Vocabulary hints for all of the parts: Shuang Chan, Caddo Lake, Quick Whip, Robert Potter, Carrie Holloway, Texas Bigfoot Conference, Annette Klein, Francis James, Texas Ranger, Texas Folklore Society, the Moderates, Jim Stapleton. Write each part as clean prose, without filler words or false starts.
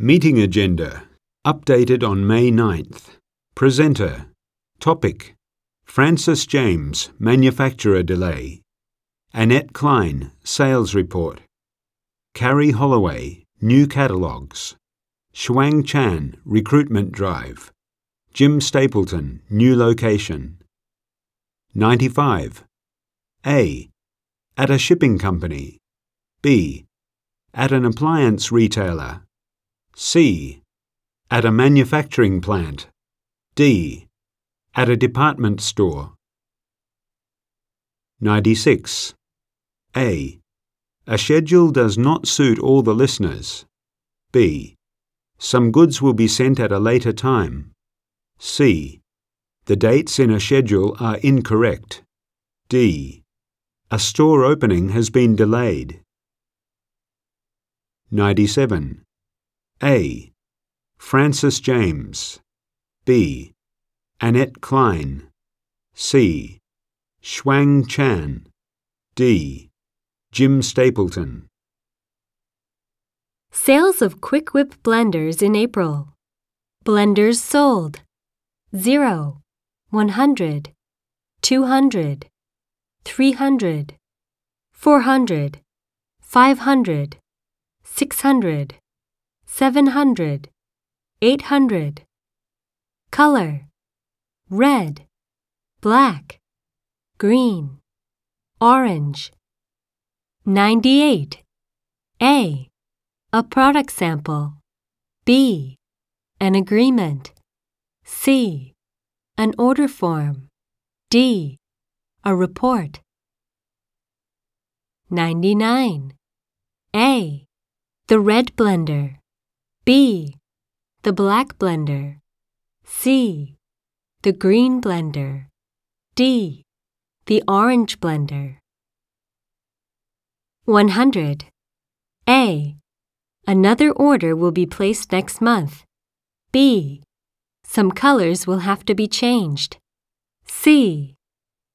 Meeting agenda, updated on May 9th. Presenter, topic, Francis James, manufacturer delay. Annette Klein, sales report. Carrie Holloway, new catalogues. Shuang Chan, recruitment drive. Jim Stapleton, new location. 95. A. At a shipping company. B. At an appliance retailer. C. At a manufacturing plant. D. At a department store. 96. A. A schedule does not suit all the listeners. B. Some goods will be sent at a later time. C. The dates in a schedule are incorrect. D. A store opening has been delayed. 97. A. Francis James. B. Annette Klein. C. Shuang Chan. D. Jim Stapleton. Sales of Quick Whip blenders in April. Blenders sold. 0, 100, 200, 300, 400, 500, 600, 700, 800. Color, red, black, green, orange. 98. A. A product sample. B. An agreement. C. An order form. D. A report. 99. A. The red blender. B. The black blender. C. The green blender. D. The orange blender. 100. A. Another order will be placed next month. B. Some colors will have to be changed. C.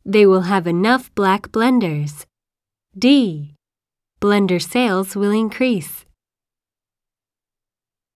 They will have enough black blenders. D. Blender sales will increase.